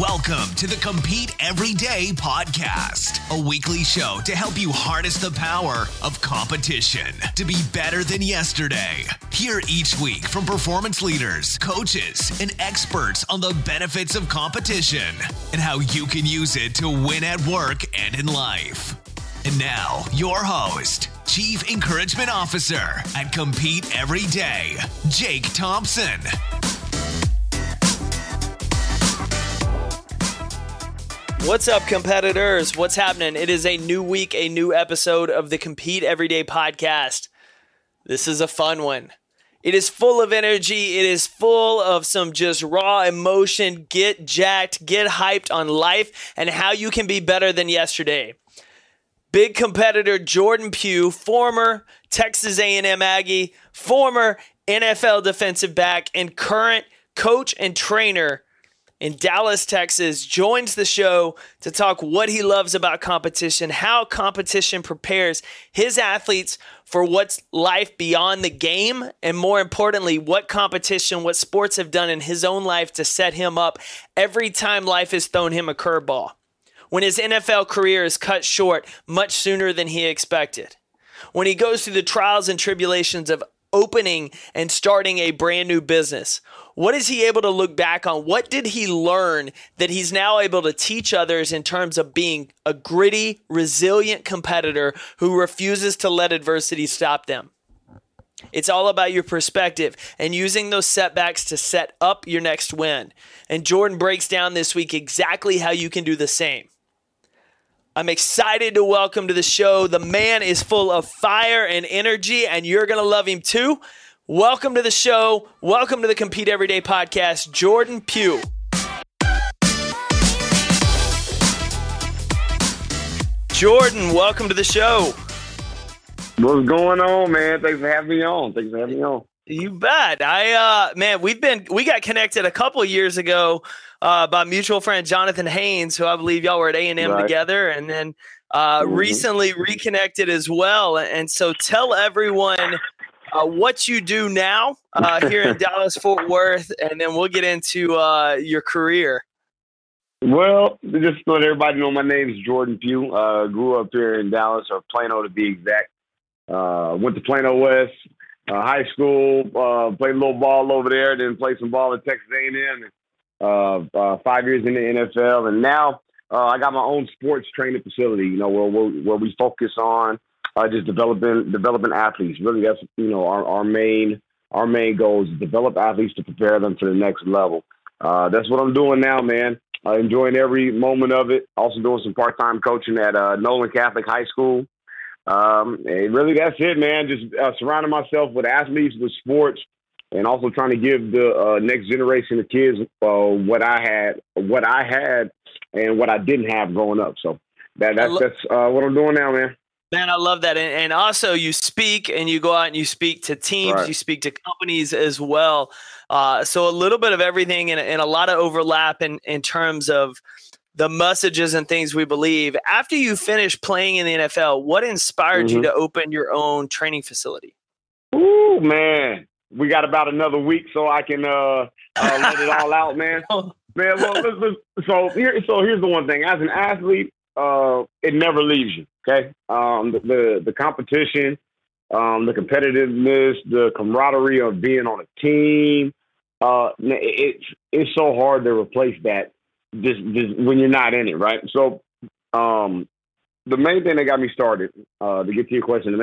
Welcome to the Compete Every Day podcast, a weekly show to help you harness the power of competition to be better than yesterday. Hear each week from performance leaders, coaches, and experts on the benefits of competition and how you can use it to win at work and in life. And now, your host, Chief Encouragement Officer at Compete Every Day, Jake Thompson. What's up, competitors? What's happening? It is a new week, a new episode of the Compete Every Day podcast. This is a fun one. It is full of energy. It is full of some just raw emotion. Get jacked, get hyped on life and how you can be better than yesterday. Big competitor Jordan Pugh, former Texas A&M Aggie, former NFL defensive back, and current coach and trainer in Dallas, Texas, joins the show to talk what he loves about competition, how competition prepares his athletes for what's life beyond the game, and more importantly, what competition, what sports have done in his own life to set him up every time life has thrown him a curveball, when his NFL career is cut short much sooner than he expected, when he goes through the trials and tribulations of opening and starting a brand new business. What is he able to look back on? What did he learn that he's now able to teach others in terms of being a gritty, resilient competitor who refuses to let adversity stop them? It's all about your perspective and using those setbacks to set up your next win. And Jordan breaks down this week exactly how you can do the same. I'm excited to welcome to the show. The man is full of fire and energy, and you're going to love him too. Welcome to the show. Welcome to the Compete Everyday podcast, Jordan Pugh. Jordan, welcome to the show. What's going on, man? Thanks for having me on. You bet. We got connected a couple years ago by mutual friend Jonathan Haynes, who I believe y'all were at A&M together, and then recently reconnected as well. And so tell everyone what you do now here in Dallas, Fort Worth, and then we'll get into your career. Well, just to let everybody know, my name is Jordan Pugh. Grew up here in Dallas, or Plano to be exact. Went to Plano West high school, played a little ball over there, then played some ball at Texas A&M, 5 years in the NFL. And now I got my own sports training facility, you know, where we focus on just developing athletes. Really, that's, you know, our main goal is to develop athletes to prepare them for the next level. That's what I'm doing now, man. Enjoying every moment of it. Also doing some part-time coaching at Nolan Catholic High School. And really, that's it, man. Just surrounding myself with athletes, with sports, and also trying to give the next generation of kids what I had, and what I didn't have growing up. So that's what I'm doing now, man. Man, I love that. And also you speak and you go out and you speak to teams, right. You speak to companies as well. So a little bit of everything and a lot of overlap in terms of the messages and things we believe. After you finished playing in the NFL, what inspired you to open your own training facility? Ooh, man. We got about another week so I can let it all out, man. Man, well, here's the one thing. As an athlete, it never leaves you, okay? The competition, the competitiveness, the camaraderie of being on a team, it's so hard to replace that just when you're not in it, right? So the main thing that got me started, to get to your question,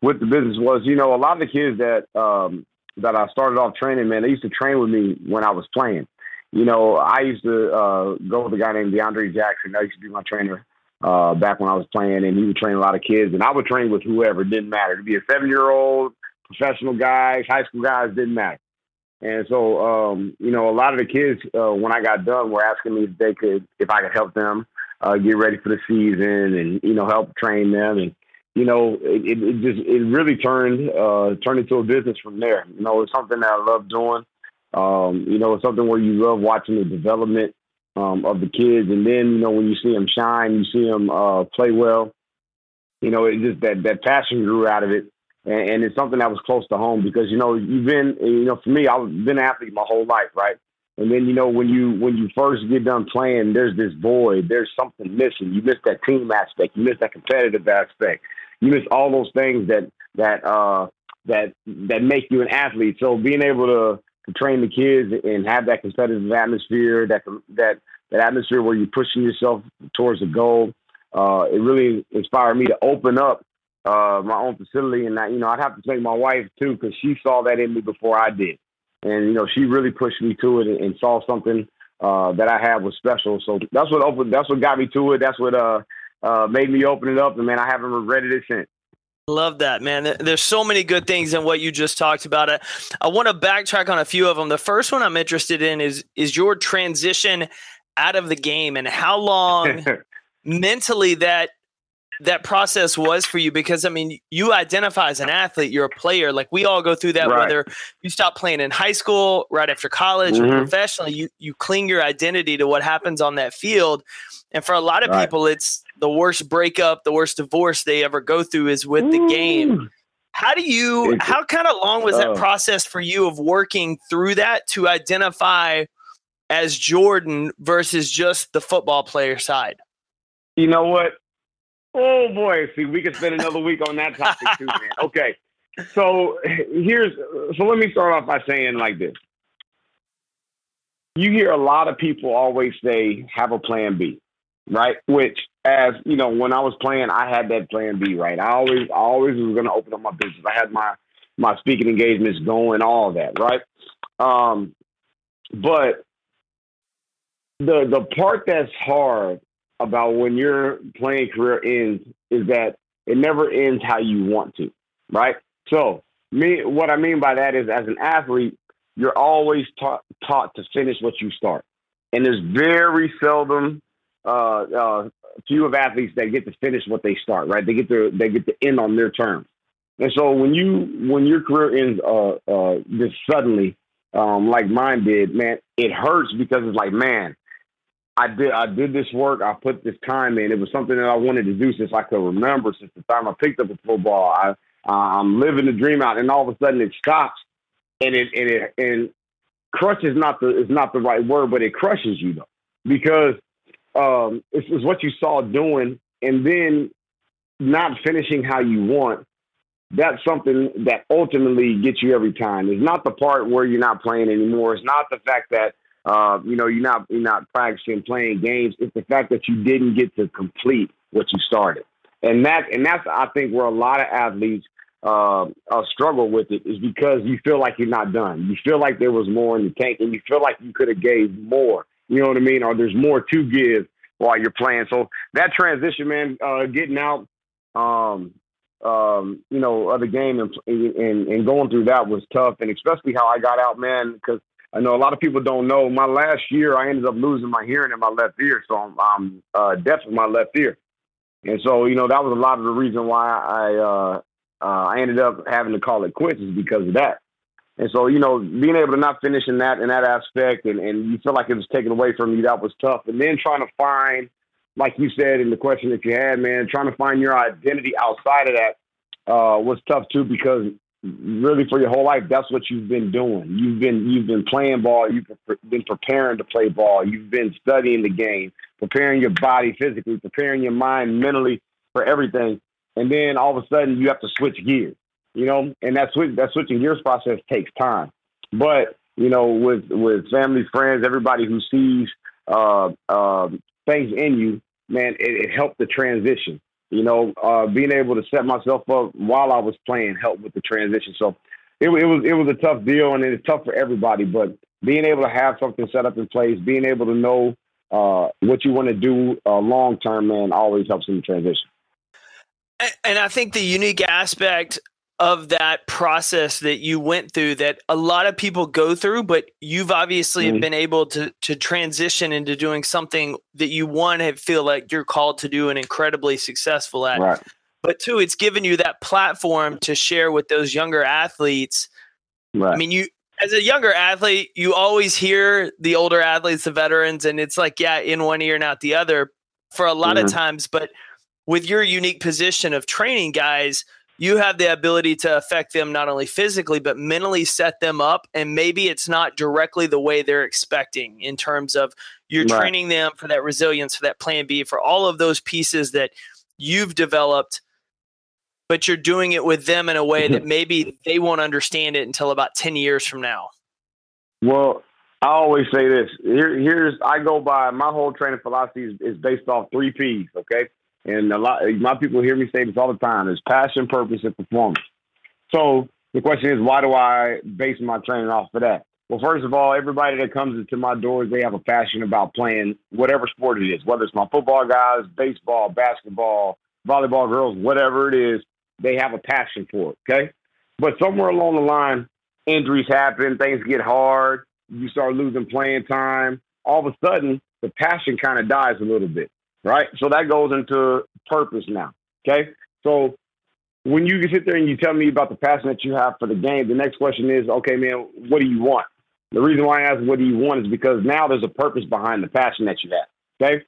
with the business was, you know, a lot of the kids that I started off training, man, they used to train with me when I was playing. You know, I used to go with a guy named DeAndre Jackson. That used to be my trainer back when I was playing, and he would train a lot of kids, and I would train with whoever. It didn't matter. It could be a 7-year-old, professional guys, high school guys, didn't matter. And so, you know, a lot of the kids, when I got done, were asking me if I could help them get ready for the season and, you know, help train them. And, you know, it really turned into a business from there. You know, it's something that I love doing. You know, it's something where you love watching the development of the kids. And then, you know, when you see them shine, you see them play well, you know, it just that passion grew out of it. And it's something that was close to home because, you know, for me, I've been an athlete my whole life, right? And then, you know, when you first get done playing, there's this void. There's something missing. You miss that team aspect. You miss that competitive aspect. You miss all those things that make you an athlete. So being able to train the kids and have that competitive atmosphere, that atmosphere where you're pushing yourself towards a goal, it really inspired me to open up my own facility. And, I'd have to thank my wife, too, because she saw that in me before I did. And, she really pushed me to it and saw something that I had was special. So that's what got me to it. That's what made me open it up. And, man, I haven't regretted it since. Love that, man. There's so many good things in what you just talked about. I want to backtrack on a few of them. The first one I'm interested in is your transition out of the game and how long mentally that process was for you, because, I mean, you identify as an athlete, you're a player. Like, we all go through that, right? Whether you stop playing in high school, right after college, mm-hmm. or professionally, you cling your identity to what happens on that field. And for a lot of right. people, it's the worst breakup, the worst divorce they ever go through is with the game. How kind of long was that process for you of working through that to identify as Jordan versus just the football player side? You know what? Oh, boy. See, we could spend another week on that topic, too, man. Okay. So let me start off by saying like this. You hear a lot of people always say, have a plan B, right? Which, as you know, when I was playing, I had that plan B, right? I always was going to open up my business. I had my speaking engagements going, all that, right? But the part that's hard about when your playing career ends is that it never ends how you want to, right? So what I mean by that is, as an athlete, you're always taught to finish what you start. And there's very seldom few of athletes that get to finish what they start, right? They get to end on their terms. And so when your career ends just suddenly, like mine did, man, it hurts because it's like, man, I did this work. I put this time in. It was something that I wanted to do since I could remember, since the time I picked up a football. I'm living the dream out, and all of a sudden it stops, and crush is not the right word, but it crushes you though, because it's what you saw doing, and then not finishing how you want. That's something that ultimately gets you every time. It's not the part where you're not playing anymore. It's not the fact that you're not practicing playing games. It's the fact that you didn't get to complete what you started, and that's I think where a lot of athletes struggle with it, is because you feel like you're not done. You feel like there was more in the tank, and you feel like you could have gave more. You know what I mean? Or there's more to give while you're playing. So that transition, man, getting out, of the game and going through that was tough, and especially how I got out, man, because I know a lot of people don't know. My last year, I ended up losing my hearing in my left ear, so I'm deaf in my left ear. And so, that was a lot of the reason why I ended up having to call it quits, is because of that. And so, being able to not finish in that aspect, and you feel like it was taken away from you, that was tough. And then trying to find, like you said in the question that you had, man, trying to find your identity outside of that was tough too, because really, for your whole life, that's what you've been doing. You've been playing ball. You've been preparing to play ball. You've been studying the game, preparing your body physically, preparing your mind mentally for everything. And then all of a sudden, you have to switch gears. And that switching gears process takes time. But with family, friends, everybody who sees things in you, man, it helped the transition. Being able to set myself up while I was playing helped with the transition. So it was a tough deal, and it's tough for everybody. But being able to have something set up in place, being able to know what you want to do long term, man, always helps in the transition. And I think the unique aspect of that process that you went through, that a lot of people go through, but you've obviously mm-hmm. been able to transition into doing something that you, one, feel like you're called to do and incredibly successful at, right. But two, it's given you that platform to share with those younger athletes. Right. I mean, you, as a younger athlete, you always hear the older athletes, the veterans, and it's like, yeah, in one ear and out the other for a lot mm-hmm. of times. But with your unique position of training guys you have the ability to affect them not only physically, but mentally set them up. And maybe it's not directly the way they're expecting in terms of you're right. training them for that resilience, for that plan B, for all of those pieces that you've developed, but you're doing it with them in a way that maybe they won't understand it until about 10 years from now. Well, I always say this. I go by my whole training philosophy is based off 3 Ps. Okay. And a lot, my people hear me say this all the time: is passion, purpose, and performance. So the question is, why do I base my training off of that? Well, first of all, everybody that comes into my doors, they have a passion about playing whatever sport it is, whether it's my football guys, baseball, basketball, volleyball girls, whatever it is, they have a passion for it. Okay. But somewhere along the line, injuries happen, things get hard, you start losing playing time. All of a sudden, the passion kind of dies a little bit. Right. So that goes into purpose now. OK, so when you sit there and you tell me about the passion that you have for the game, the next question is, OK, man, what do you want? The reason why I ask what do you want is because now there's a purpose behind the passion that you have. OK,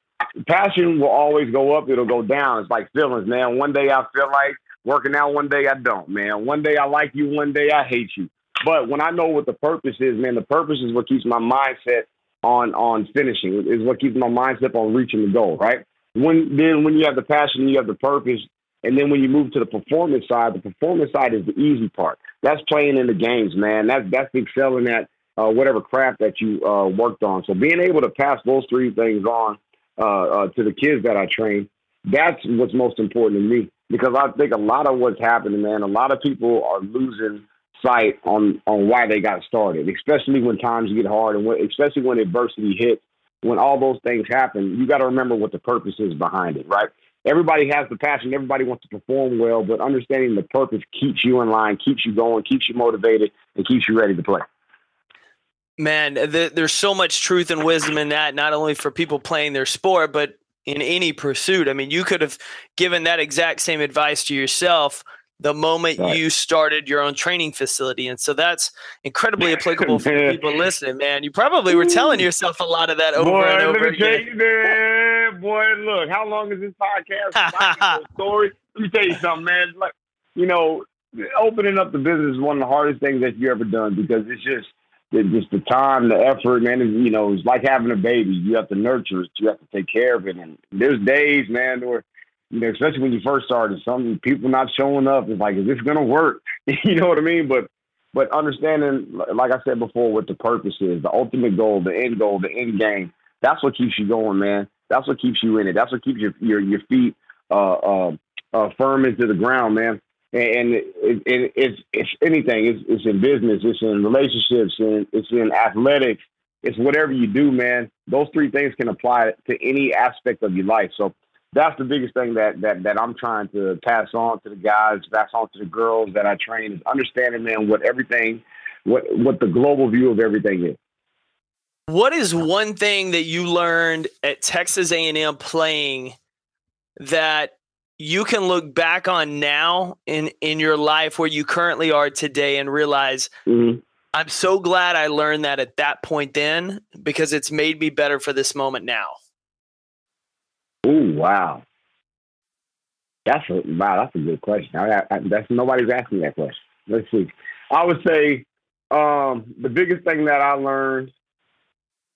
passion will always go up. It'll go down. It's like feelings, man. One day I feel like working out. One day I don't, man. One day I like you. One day I hate you. But when I know what the purpose is, man, the purpose is what keeps my mindset on finishing, is what keeps my mindset on reaching the goal, right? When you have the passion, you have the purpose, and then when you move to the performance side is the easy part. That's playing in the games, man. That's excelling at whatever craft that you worked on. So being able to pass those three things on to the kids that I train, that's what's most important to me, because I think a lot of what's happening, man, a lot of people are losing sight on why they got started, especially when times get hard and especially when adversity hits. When all those things happen, you got to remember what the purpose is behind it, right? Everybody has the passion. Everybody wants to perform well, but understanding the purpose keeps you in line, keeps you going, keeps you motivated, and keeps you ready to play. Man, there's so much truth and wisdom in that, not only for people playing their sport, but in any pursuit. I mean, you could have given that exact same advice to yourself the moment right. you started your own training facility. And so that's incredibly applicable for people listening, man. You probably were telling yourself a lot of that over and over again. You, man, boy, look, how long is this podcast? Story? Let me tell you something, man. Like, you know, opening up the business is one of the hardest things that you ever done, because it's just the time, the effort, man. You know, it's like having a baby. You have to nurture it. You have to take care of it. And there's days, man, where, you know, especially when you first started, some people not showing up. It's like, is this going to work? You know what I mean? But understanding, like I said before, what the purpose is, the ultimate goal, the end game, that's what keeps you going, man. That's what keeps you in it. That's what keeps your feet firm into the ground, man. And it's anything. It's in business. It's in relationships. And it's in athletics. It's whatever you do, man. Those three things can apply to any aspect of your life. So that's the biggest thing that I'm trying to pass on to the guys, pass on to the girls that I train, is understanding, man, what the global view of everything is. What is one thing that you learned at Texas A&M playing that you can look back on now in your life where you currently are today and realize, mm-hmm. I'm so glad I learned that at that point then, because it's made me better for this moment now? Oh, wow. That's a good question. Nobody's asking that question. Let's see. I would say the biggest thing that I learned,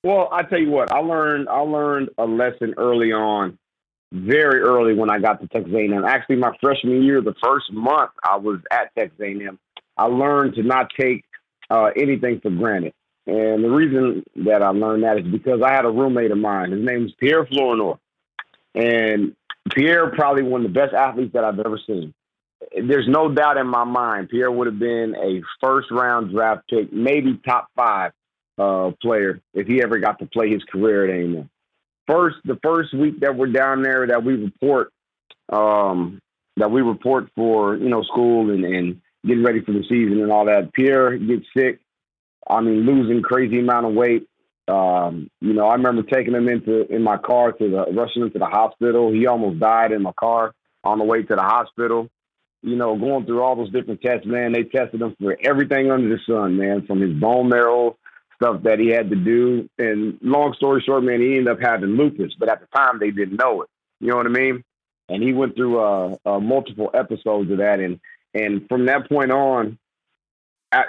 well, I tell you what, I learned a lesson early on, very early when I got to Texas A&M. Actually, my freshman year, the first month I was at Texas A&M, I learned to not take anything for granted. And the reason that I learned that is because I had a roommate of mine. His name was Pierre Florinor. And Pierre, probably one of the best athletes that I've ever seen. There's no doubt in my mind, Pierre would have been a first-round draft pick, maybe top 5 player if he ever got to play his career at A&M. The first week that we're down there, that we report for, you know, school and getting ready for the season and all that, Pierre gets sick. I mean, losing crazy amount of weight. You know, I remember taking him in my car rushing him to the hospital. He almost died in my car on the way to the hospital. You know, going through all those different tests, man. They tested him for everything under the sun, man, from his bone marrow, stuff that he had to do. And long story short, man, he ended up having lupus, but at the time they didn't know it. You know what I mean? And he went through multiple episodes of that. And And from that point on,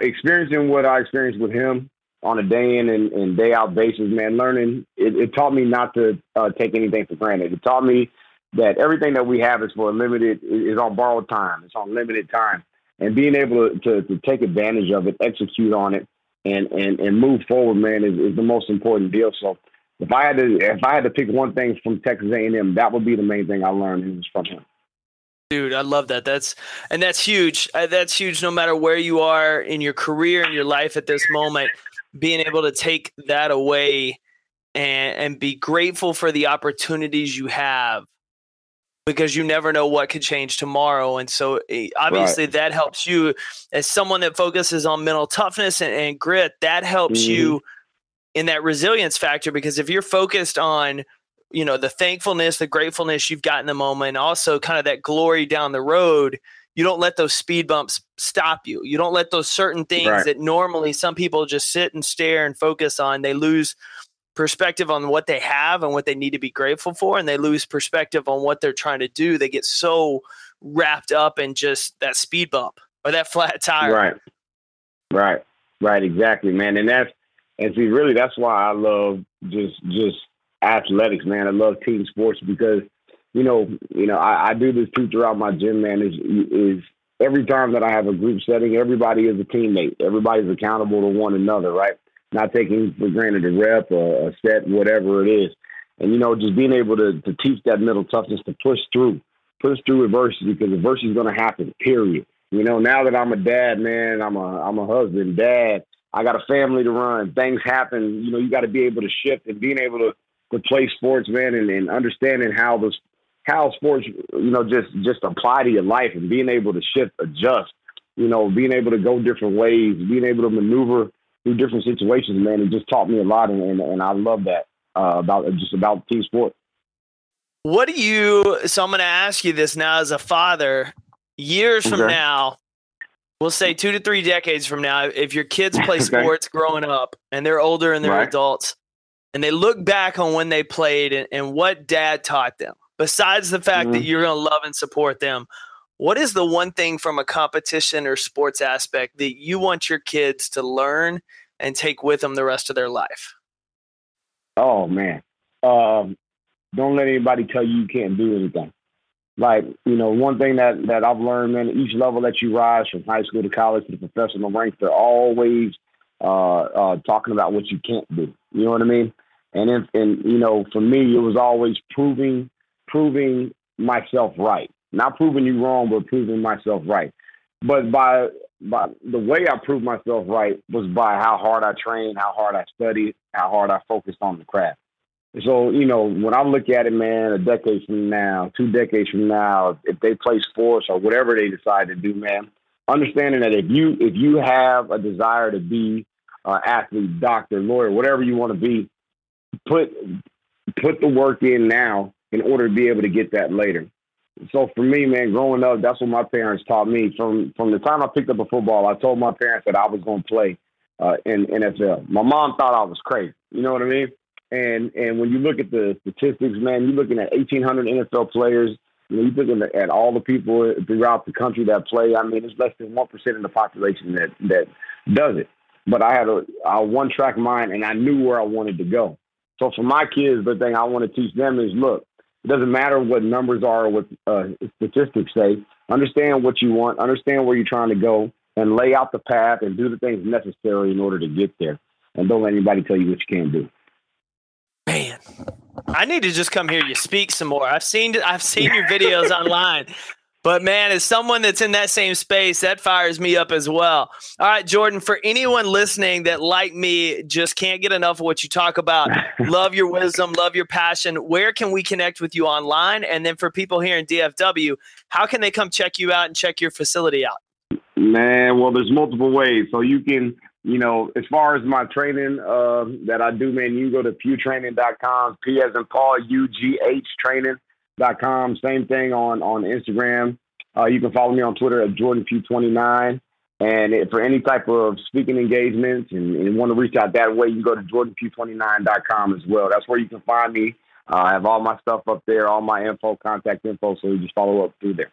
experiencing what I experienced with him on a day in and day out basis, man, learning, it taught me not to take anything for granted. It taught me that everything that we have is for a limited, is on borrowed time. It's on limited time. And being able to take advantage of it, execute on it, and move forward, man, is the most important deal. So if I had to pick one thing from Texas A&M, that would be the main thing I learned from him. Dude, I love that. That's huge. That's huge no matter where you are in your career, in your life at this moment, being able to take that away and be grateful for the opportunities you have, because you never know what could change tomorrow. And so obviously right. That helps you as someone that focuses on mental toughness and grit. That helps you in that resilience factor, because if you're focused on, you know, the thankfulness, the gratefulness you've got in the moment, and also kind of that glory down the road, you don't let those speed bumps stop you. You don't let those certain things right. that normally some people just sit and stare and focus on. They lose perspective on what they have and what they need to be grateful for, and they lose perspective on what they're trying to do. They get so wrapped up in just that speed bump or that flat tire. Right. Exactly, man. And that's why I love just athletics, man. I love team sports because, you know, I do this too throughout my gym, man, is every time that I have a group setting, everybody is a teammate. Everybody's accountable to one another, right? Not taking for granted a rep or a set, whatever it is. And, you know, just being able to teach that mental toughness to push through adversity, because adversity is going to happen, period. You know, now that I'm a dad, man, I'm a husband, dad, I got a family to run. Things happen. You know, you got to be able to shift, and being able to play sports, man, and understanding how sports, you know, just apply to your life, and being able to shift, adjust, you know, being able to go different ways, being able to maneuver through different situations, man. It just taught me a lot, and I love that about team sport. What do you? So I'm going to ask you this now, as a father, years from now, we'll say 2 to 3 decades from now, if your kids play sports growing up and they're older and they're right. adults, and they look back on when they played and what dad taught them, besides the fact that you're going to love and support them, what is the one thing from a competition or sports aspect that you want your kids to learn and take with them the rest of their life? Oh, man. Don't let anybody tell you you can't do anything. Like, you know, one thing that I've learned, man, each level that you rise from high school to college to the professional ranks, they're always talking about what you can't do. You know what I mean? And you know, for me, it was always proving myself right. Not proving you wrong, but proving myself right. But by the way I proved myself right was by how hard I trained, how hard I studied, how hard I focused on the craft. So, you know, when I look at it, man, a decade from now, 2 decades from now, if they play sports or whatever they decide to do, man, understanding that if you have a desire to be an athlete, doctor, lawyer, whatever you want to be, put the work in now in order to be able to get that later. So for me, man, growing up, that's what my parents taught me. From the time I picked up a football, I told my parents that I was going to play in NFL. My mom thought I was crazy. You know what I mean? And when you look at the statistics, man, you're looking at 1,800 NFL players. You know, you're looking at all the people throughout the country that play. I mean, it's less than 1% of the population that does it. But I had a one-track mind, and I knew where I wanted to go. So for my kids, the thing I want to teach them is, look, it doesn't matter what numbers are or what statistics say. Understand what you want, understand where you're trying to go, and lay out the path and do the things necessary in order to get there. And don't let anybody tell you what you can't do. Man, I need to just come hear you speak some more. I've seen your videos online. But, man, as someone that's in that same space, that fires me up as well. All right, Jordan, for anyone listening that, like me, just can't get enough of what you talk about, love your wisdom, love your passion, where can we connect with you online? And then for people here in DFW, how can they come check you out and check your facility out? Man, well, there's multiple ways. So you can, you know, as far as my training that I do, man, you can go to pughtraining.com, P as in Paul, U-G-H training.com. Same thing on Instagram. You can follow me on Twitter at JordanP29. And for any type of speaking engagements and want to reach out that way, you can go to JordanP29.com as well. That's where you can find me. I have all my stuff up there, all my info, contact info, so you just follow up through there.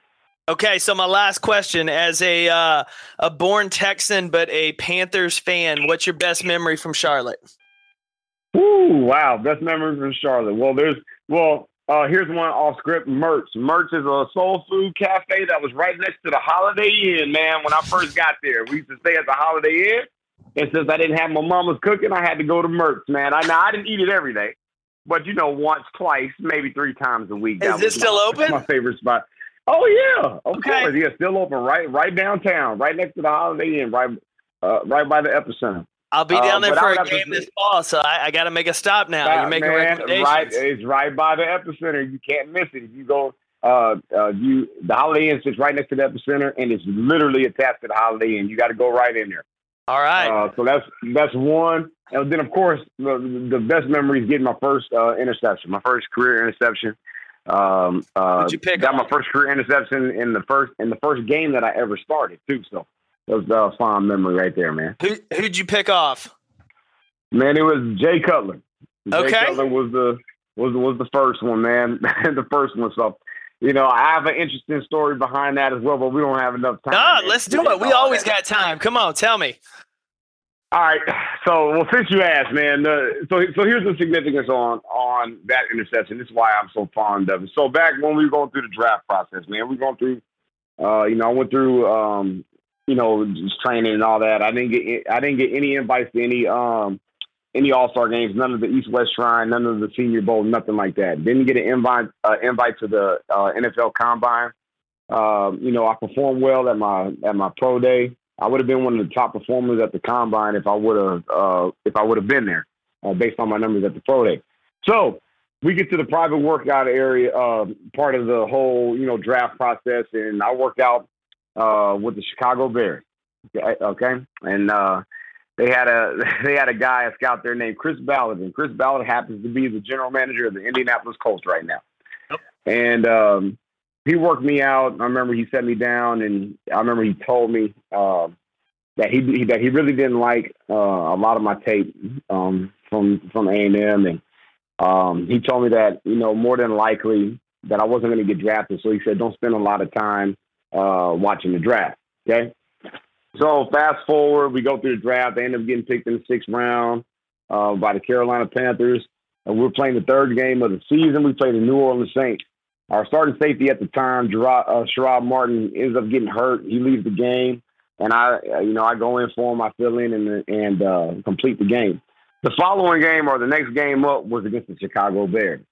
Okay, so my last question, as a born Texan but a Panthers fan, what's your best memory from Charlotte? Ooh, wow, best memory from Charlotte. Well, here's one off script. Merch. Merch is a soul food cafe that was right next to the Holiday Inn, man, when I first got there. We used to stay at the Holiday Inn, and since I didn't have my mama's cooking, I had to go to Merch, man. I didn't eat it every day, but, you know, once, twice, maybe three times a week. Is it still open? My favorite spot. Oh, yeah. Of course. Yeah, still open right downtown, right next to the Holiday Inn, right by the epicenter. I'll be down there for a game this fall, so I got to make a stop now. You make a recommendation. Right, it's right by the epicenter. You can't miss it. You go, the Holiday Inn sits right next to the epicenter, and it's literally attached to the Holiday Inn. You got to go right in there. All right. So that's one. And then, of course, the best memory is getting my first interception, my first career interception. What'd you pick? Got my first career interception in the first game that I ever started too. So that was a fond memory right there, man. Who'd you pick off? Man, it was Jay Cutler. Okay. Jay Cutler was the first one, man. The first one. So, you know, I have an interesting story behind that as well, but we don't have enough time. No, let's do it. We always got time. Come on, tell me. All right. So, since you asked, man, so here's the significance on that interception. This is why I'm so fond of it. So, back when we were going through the draft process, man, I went through just training and all that. I didn't get any invites to any All-Star games, none of the East-West Shrine, none of the Senior Bowl, nothing like that. Didn't get an invite to the NFL Combine. I performed well at my pro day. I would have been one of the top performers at the Combine if I would have been there, based on my numbers at the pro day. So we get to the private workout area, part of the whole draft process, and I worked out with the Chicago Bears. Okay, and they had a guy, a scout there named Chris Ballard, and Chris Ballard happens to be the general manager of the Indianapolis Colts right now. Yep. And he worked me out. I remember he set me down, and I remember he told me that he really didn't like a lot of my tape from A&M, and he told me that more than likely that I wasn't going to get drafted. So he said, "Don't spend a lot of time watching the draft." Okay. So fast forward, we go through the draft. They end up getting picked in the sixth round by the Carolina Panthers, and we're playing the third game of the season. We play the New Orleans Saints. Our starting safety at the time, Sherrod Martin, ends up getting hurt. He leaves the game, and I go in for him. I fill in and complete the game. The following game, or the next game up, was against the Chicago Bears.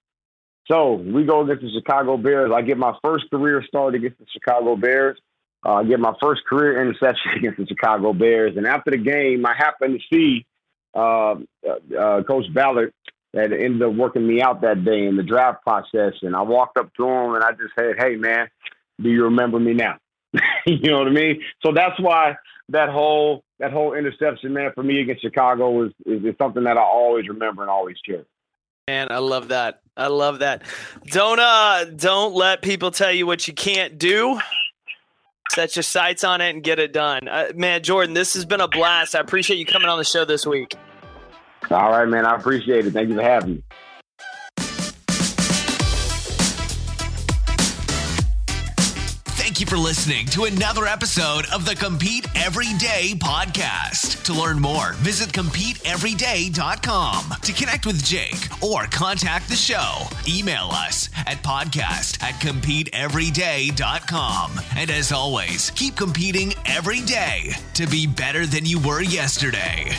So we go against the Chicago Bears. I get my first career start against the Chicago Bears. I get my first career interception against the Chicago Bears. And after the game, I happened to see Coach Ballard, that ended up working me out that day in the draft process. And I walked up to him, and I just said, "Hey, man, do you remember me now?" You know what I mean? So that's why that whole interception, man, for me against Chicago is something that I always remember and always cherish. Man, I love that. I love that. Don't let people tell you what you can't do. Set your sights on it and get it done. Man, Jordan, this has been a blast. I appreciate you coming on the show this week. All right, man. I appreciate it. Thank you for having me. Thank you for listening to another episode of the Compete Every Day podcast. To learn more, visit CompeteEveryday.com. To connect with Jake or contact the show, email us at podcast@CompeteEveryday.com. And as always, keep competing every day to be better than you were yesterday.